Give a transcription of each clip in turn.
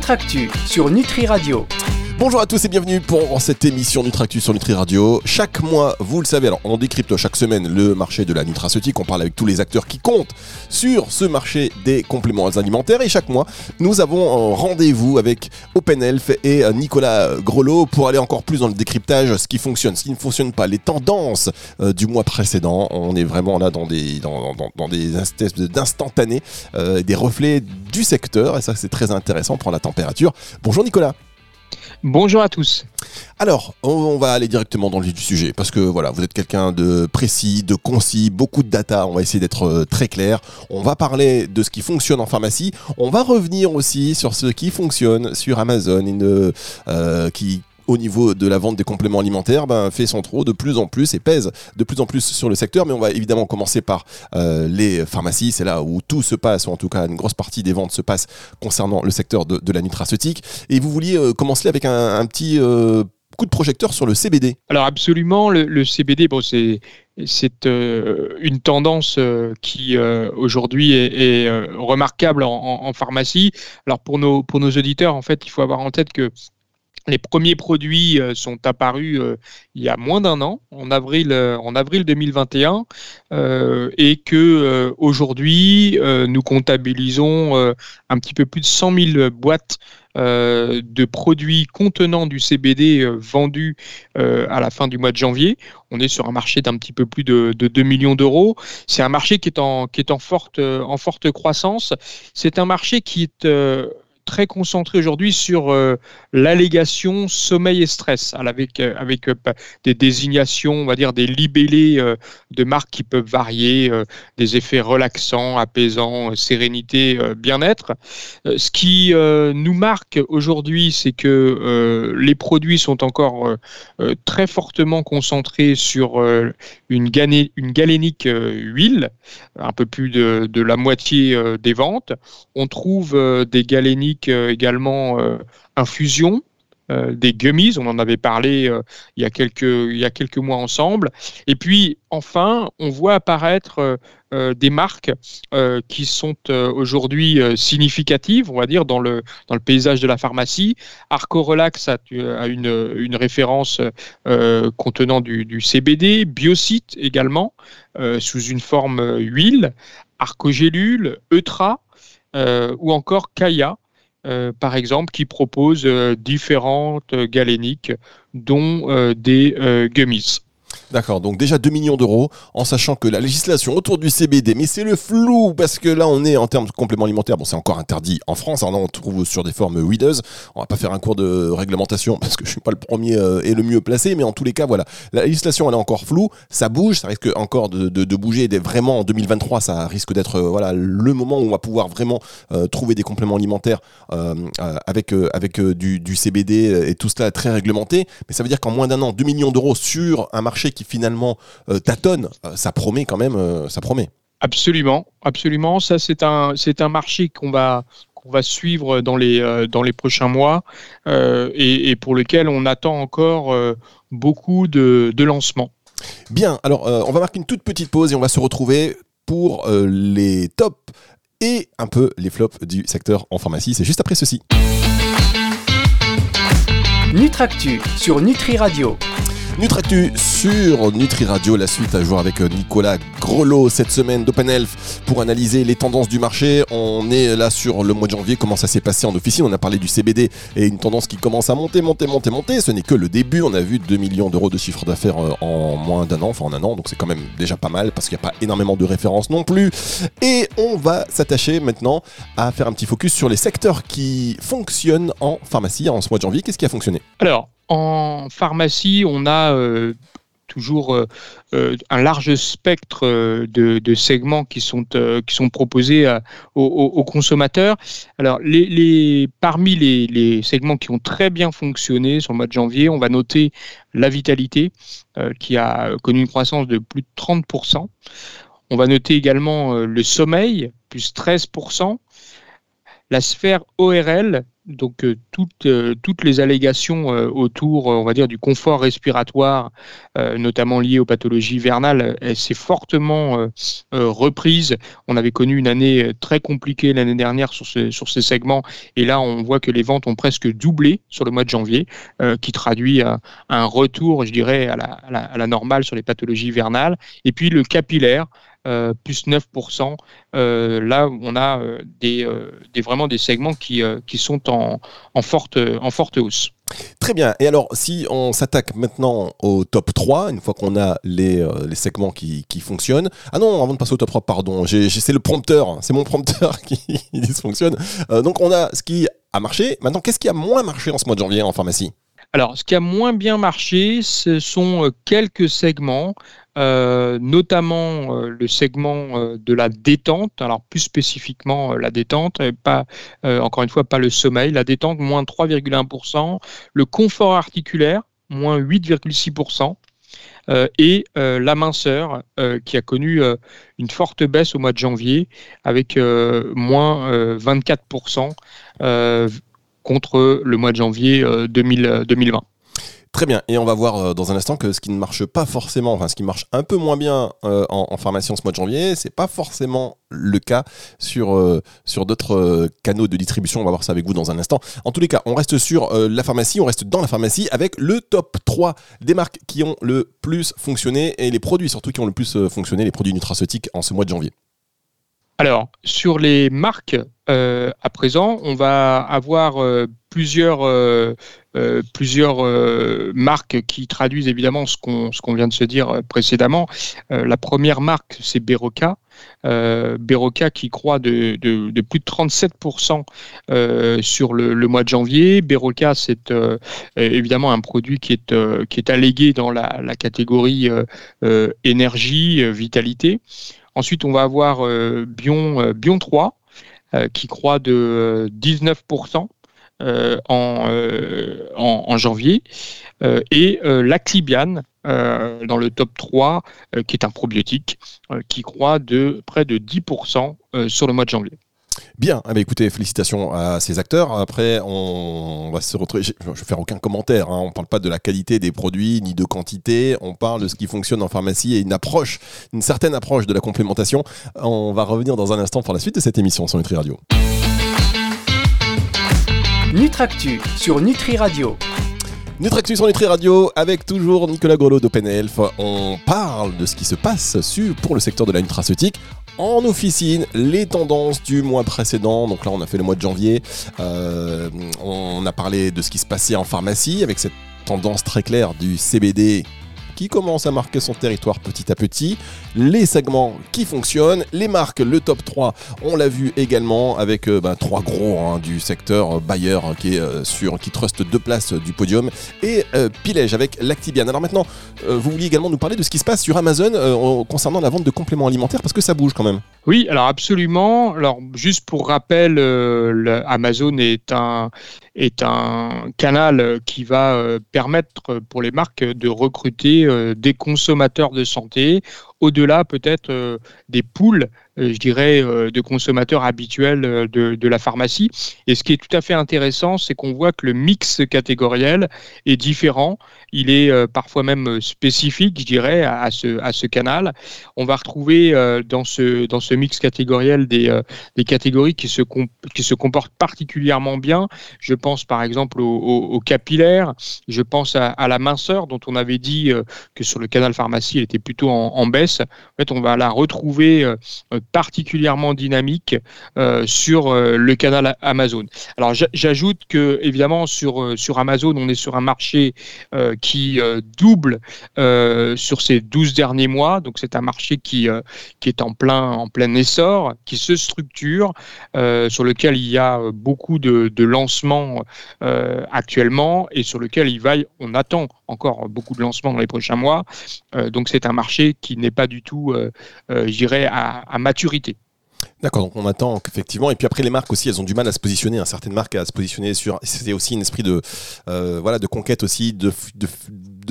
Nutractus sur Nutri Radio. Bonjour à tous et bienvenue pour cette émission Nutractus sur Nutri Radio. Chaque mois, vous le savez, alors on décrypte chaque semaine le marché de la nutraceutique, on parle avec tous les acteurs qui comptent sur ce marché des compléments alimentaires et chaque mois, nous avons un rendez-vous avec OpenElf et Nicolas Grelot pour aller encore plus dans le décryptage, ce qui fonctionne, ce qui ne fonctionne pas, les tendances du mois précédent. On est vraiment là dans des espèces d'instantanés, des reflets du secteur et ça c'est très intéressant, on prend la température. Bonjour Nicolas. Bonjour à tous. Alors, on va aller directement dans le vif du sujet parce que voilà, vous êtes quelqu'un de précis, de concis, beaucoup de data, on va essayer d'être très clair. On va parler de ce qui fonctionne en pharmacie, on va revenir aussi sur ce qui fonctionne sur Amazon qui au niveau de la vente des compléments alimentaires, fait son trou de plus en plus et pèse de plus en plus sur le secteur. Mais on va évidemment commencer par les pharmacies. C'est là où tout se passe, ou en tout cas une grosse partie des ventes se passe concernant le secteur de la nutraceutique. Et vous vouliez commencer avec un petit coup de projecteur sur le CBD. Alors absolument, le CBD, c'est une tendance qui aujourd'hui est remarquable en pharmacie. Alors pour nos auditeurs, en fait, il faut avoir en tête que les premiers produits sont apparus il y a moins d'un an, en avril 2021, et que aujourd'hui nous comptabilisons un petit peu plus de 100 000 boîtes de produits contenant du CBD vendus à la fin du mois de janvier. On est sur un marché d'un petit peu plus de 2 millions d'euros. C'est un marché qui est en forte croissance. C'est un marché qui est très concentré aujourd'hui sur l'allégation sommeil et stress, avec des désignations, on va dire des libellés de marques qui peuvent varier, des effets relaxants, apaisants, sérénité, bien-être. Ce qui nous marque aujourd'hui, c'est que les produits sont encore très fortement concentrés sur une galénique huile, un peu plus de la moitié des ventes. On trouve des galéniques également infusion, des gummies, on en avait parlé il y a quelques mois ensemble. Et puis enfin, on voit apparaître des marques qui sont aujourd'hui significatives, on va dire, dans le paysage de la pharmacie. Arkorelax a une référence contenant du CBD, Biocyte également, sous une forme huile, Arcogélule, Eutra, ou encore Kaya, par exemple, qui propose différentes galéniques, dont des gummies. D'accord, donc déjà 2 millions d'euros, en sachant que la législation autour du CBD, mais c'est le flou, parce que là on est en termes de compléments alimentaires, bon c'est encore interdit en France, alors là on trouve sur des formes weedeuses, on va pas faire un cours de réglementation parce que je suis pas le premier et le mieux placé, mais en tous les cas voilà, la législation elle est encore floue, ça bouge, ça risque encore de bouger, vraiment en 2023 ça risque d'être le moment où on va pouvoir vraiment trouver des compléments alimentaires avec du CBD et tout cela très réglementé, mais ça veut dire qu'en moins d'un an, 2 millions d'euros sur un marché qui finalement tâtonne, ça promet quand même, ça promet. Absolument, absolument. Ça, c'est un marché qu'on va suivre dans les prochains mois et pour lequel on attend encore beaucoup de lancements. Bien, alors on va marquer une toute petite pause et on va se retrouver pour les tops et un peu les flops du secteur en pharmacie. C'est juste après ceci. Nutractu sur Nutri Radio. Nutractu sur Nutri Radio, la suite à jouer avec Nicolas Grelot cette semaine d'OpenElf pour analyser les tendances du marché. On est là sur le mois de janvier, comment ça s'est passé en officine. On a parlé du CBD et une tendance qui commence à monter. Ce n'est que le début. On a vu 2 millions d'euros de chiffre d'affaires en moins d'un an, donc c'est quand même déjà pas mal parce qu'il n'y a pas énormément de références non plus. Et on va s'attacher maintenant à faire un petit focus sur les secteurs qui fonctionnent en pharmacie en ce mois de janvier. Qu'est-ce qui a fonctionné ? Alors, en pharmacie, on a toujours un large spectre de segments qui sont proposés aux consommateurs. Alors, parmi les segments qui ont très bien fonctionné sur le mois de janvier, on va noter la vitalité qui a connu une croissance de plus de 30%. On va noter également le sommeil, plus 13%. La sphère ORL, donc toutes les allégations autour, on va dire, du confort respiratoire, notamment liées aux pathologies hivernales, elle s'est fortement reprise. On avait connu une année très compliquée l'année dernière sur ces segments, et là on voit que les ventes ont presque doublé sur le mois de janvier, qui traduit un retour, je dirais, à la normale sur les pathologies hivernales. Et puis le capillaire, plus 9%. Là, on a vraiment des segments qui sont en forte hausse. Très bien. Et alors, si on s'attaque maintenant au top 3, une fois qu'on a les segments qui fonctionnent. Ah non, avant de passer au top 3, pardon, c'est le prompteur. C'est mon prompteur qui dysfonctionne. Donc, on a ce qui a marché. Maintenant, qu'est-ce qui a moins marché en ce mois de janvier en pharmacie ? Alors, ce qui a moins bien marché, ce sont quelques segments, notamment le segment de la détente. Alors, plus spécifiquement la détente, pas encore une fois, pas le sommeil. La détente, moins 3,1%. Le confort articulaire, moins 8,6%. Et la minceur qui a connu une forte baisse au mois de janvier avec moins 24%. Contre le mois de janvier 2020. Très bien, et on va voir dans un instant que ce qui ne marche pas forcément, enfin ce qui marche un peu moins bien en pharmacie en ce mois de janvier, c'est pas forcément le cas sur d'autres canaux de distribution. On va voir ça avec vous dans un instant. En tous les cas, on reste sur la pharmacie, on reste dans la pharmacie avec le top 3 des marques qui ont le plus fonctionné et les produits surtout qui ont le plus fonctionné, les produits nutraceutiques en ce mois de janvier. Alors, sur les marques, à présent, on va avoir plusieurs marques qui traduisent évidemment ce qu'on vient de se dire précédemment. La première marque, c'est Berocca. Berocca qui croît de plus de 37% sur le mois de janvier. Berocca, c'est évidemment un produit qui est allégué dans la catégorie énergie, vitalité. Ensuite, on va avoir Bion3 qui croît de 19% en janvier, et Lactibiane dans le top 3 qui est un probiotique qui croît de près de 10% sur le mois de janvier. Bien, ah bah écoutez, félicitations à ces acteurs. Après, on va se retrouver. Je ne vais faire aucun commentaire, hein. On ne parle pas de la qualité des produits ni de quantité. On parle de ce qui fonctionne en pharmacie et une certaine approche de la complémentation. On va revenir dans un instant pour la suite de cette émission sur Nutri Radio. Nutractu sur Nutri Radio. Nutractus sur Nutri Radio avec toujours Nicolas Grelot d'OpenElf. On parle de ce qui se passe pour le secteur de la nutraceutique en officine, les tendances du mois précédent. Donc là, on a fait le mois de janvier. On a parlé de ce qui se passait en pharmacie avec cette tendance très claire du CBD qui commence à marquer son territoire petit à petit, les segments qui fonctionnent, les marques, le top 3, on l'a vu également avec trois gros du secteur, Bayer qui truste 2 places du podium, et Pilège avec Lactibiane. Alors maintenant, vous vouliez également nous parler de ce qui se passe sur Amazon concernant la vente de compléments alimentaires, parce que ça bouge quand même. Oui, alors absolument. Alors juste pour rappel, Amazon est un canal qui va permettre pour les marques de recruter des consommateurs de santé, au-delà peut-être des pools, je dirais, de consommateurs habituels de la pharmacie. Et ce qui est tout à fait intéressant, c'est qu'on voit que le mix catégoriel est différent. Il est parfois même spécifique, je dirais, à ce canal. On va retrouver dans ce mix catégoriel des catégories qui se comportent particulièrement bien. Je pense par exemple au capillaire, je pense à la minceur dont on avait dit que sur le canal pharmacie, elle était plutôt en baisse. En fait, on va la retrouver particulièrement dynamique sur le canal Amazon. Alors j'ajoute que évidemment sur Amazon, on est sur un marché qui double sur ces 12 derniers mois. Donc c'est un marché qui est en plein essor, qui se structure, sur lequel il y a beaucoup de lancements actuellement et sur lequel on attend encore beaucoup de lancements dans les prochains mois. Donc c'est un marché qui n'est pas du tout, je dirais, à maturité. D'accord, donc on attend effectivement. Et puis après, les marques aussi, elles ont du mal à se positionner. Hein. Certaines marques à se positionner sur. C'est aussi un esprit de, voilà, de conquête aussi, de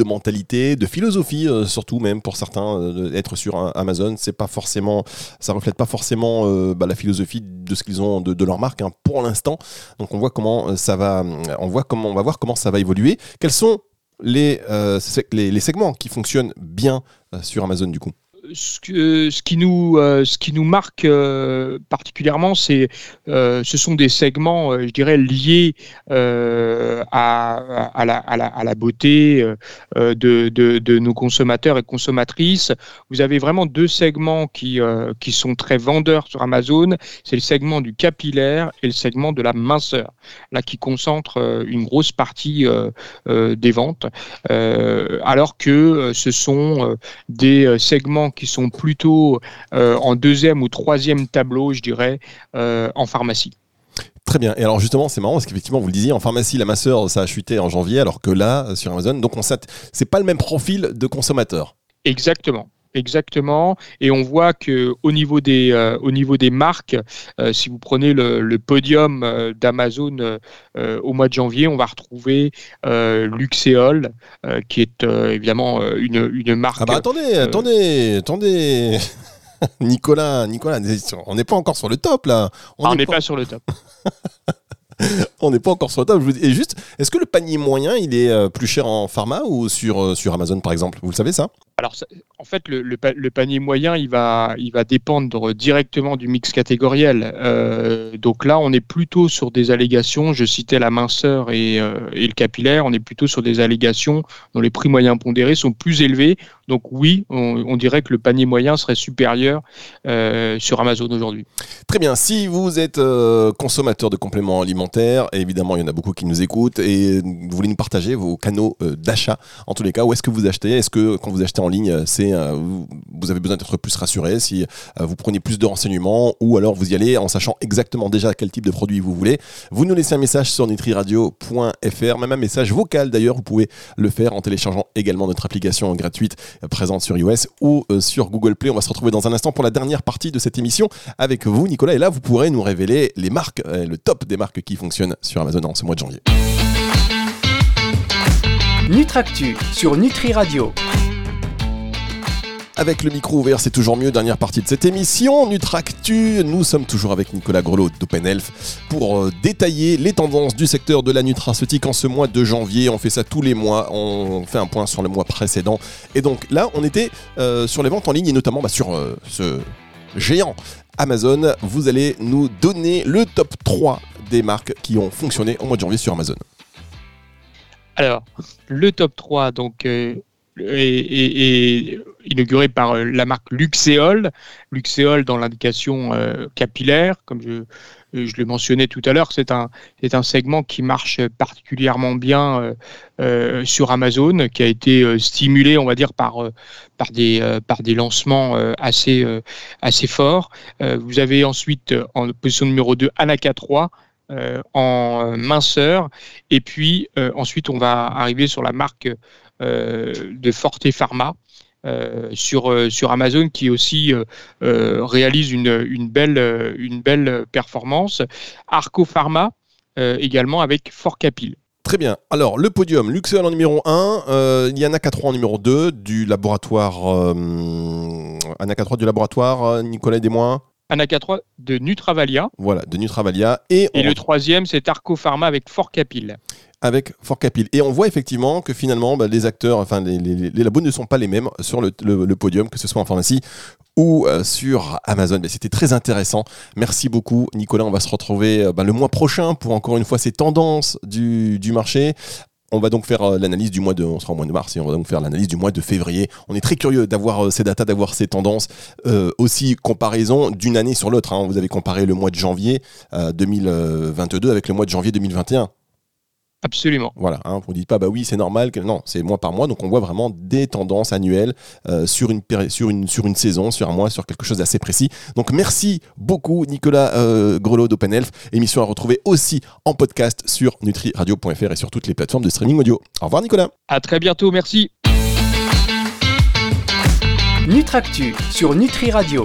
mentalité, de philosophie, surtout même pour certains. Être sur Amazon, c'est pas forcément, ça reflète pas forcément la philosophie de ce qu'ils ont de leur marque hein, pour l'instant. Donc on voit comment ça va. On va voir comment ça va évoluer. Quels sont les segments qui fonctionnent bien sur Amazon du coup? Ce qui nous marque particulièrement, ce sont des segments, je dirais, liés à la beauté de nos consommateurs et consommatrices. Vous avez vraiment deux segments qui sont très vendeurs sur Amazon. C'est le segment du capillaire et le segment de la minceur, là qui concentre une grosse partie des ventes, alors que ce sont des segments qui sont plutôt en deuxième ou troisième tableau, je dirais, en pharmacie. Très bien. Et alors justement, c'est marrant parce qu'effectivement, vous le disiez, en pharmacie, la minceur, ça a chuté en janvier, alors que là, sur Amazon, donc c'est pas le même profil de consommateur. Exactement. Exactement, et on voit que au niveau des marques, si vous prenez le podium d'Amazon au mois de janvier, on va retrouver Luxéol, qui est évidemment une marque. Ah bah attendez, Nicolas, on n'est pas encore sur le top là. On n'est pas sur le top. On n'est pas encore sur le top. Et juste, est-ce que le panier moyen, il est plus cher en pharma ou sur Amazon, par exemple? Vous le savez, ça? Alors, en fait, le panier moyen, il va dépendre directement du mix catégoriel. Donc là, on est plutôt sur des allégations. Je citais la minceur et le capillaire. On est plutôt sur des allégations dont les prix moyens pondérés sont plus élevés. Donc oui, on dirait que le panier moyen serait supérieur sur Amazon aujourd'hui. Très bien. Si vous êtes consommateur de compléments alimentaires, et évidemment, il y en a beaucoup qui nous écoutent et vous voulez nous partager vos canaux d'achat. En tous les cas, où est-ce que vous achetez? Est-ce que quand vous achetez en ligne, vous avez besoin d'être plus rassuré, si vous prenez plus de renseignements, ou alors vous y allez en sachant exactement déjà quel type de produit vous voulez? Vous nous laissez un message sur nutriradio.fr, même un message vocal d'ailleurs, vous pouvez le faire en téléchargeant également notre application gratuite présente sur iOS ou sur Google Play. On va se retrouver dans un instant pour la dernière partie de cette émission avec vous, Nicolas, et là vous pourrez nous révéler les marques, le top des marques qui fonctionne sur Amazon en ce mois de janvier. Nutractu sur Nutri Radio. Avec le micro ouvert, c'est toujours mieux. Dernière partie de cette émission, Nutractu. Nous sommes toujours avec Nicolas Grelot d'OpenElf pour détailler les tendances du secteur de la nutraceutique en ce mois de janvier. On fait ça tous les mois. On fait un point sur le mois précédent. Et donc là, on était sur les ventes en ligne et notamment sur ce géant Amazon. Vous allez nous donner le top 3 des marques qui ont fonctionné au mois de janvier sur Amazon. Alors, le top 3 donc, est inauguré par la marque Luxéol. Luxéol dans l'indication capillaire, comme je le mentionnais tout à l'heure, c'est un segment qui marche particulièrement bien sur Amazon, qui a été stimulé, on va dire, par des lancements assez forts. Vous avez ensuite en position numéro 2 Anaca3 en minceur, et puis ensuite on va arriver sur la marque de Forcapil. Sur Amazon qui aussi réalise une belle performance. Arkopharma également avec Forcapil. Très bien. Alors le podium, Luxéol en numéro 1, Anaca3 en numéro 2 du laboratoire Anaca3 du laboratoire Nicolas Desmoins. Anaca3 de Nutravalia. Voilà, de Nutravalia. Et le troisième, c'est Arkopharma avec Forcapil. Et on voit effectivement que finalement, les acteurs, les labos ne sont pas les mêmes sur le podium, que ce soit en pharmacie ou sur Amazon. C'était très intéressant. Merci beaucoup, Nicolas. On va se retrouver le mois prochain pour encore une fois ces tendances du marché. On va donc faire l'analyse du mois de... On sera au mois de mars et on va donc faire l'analyse du mois de février. On est très curieux d'avoir ces datas, d'avoir ces tendances. Aussi, comparaison d'une année sur l'autre. Vous avez comparé le mois de janvier 2022 avec le mois de janvier 2021. Absolument. Voilà, vous ne dites pas, oui, c'est normal. Non, c'est mois par mois. Donc, on voit vraiment des tendances annuelles sur une saison, sur un mois, sur quelque chose d'assez précis. Donc, merci beaucoup, Nicolas Grelot d'OpenElf. Émission à retrouver aussi en podcast sur nutriradio.fr et sur toutes les plateformes de streaming audio. Au revoir, Nicolas. À très bientôt. Merci. Nutractu sur Nutri Radio.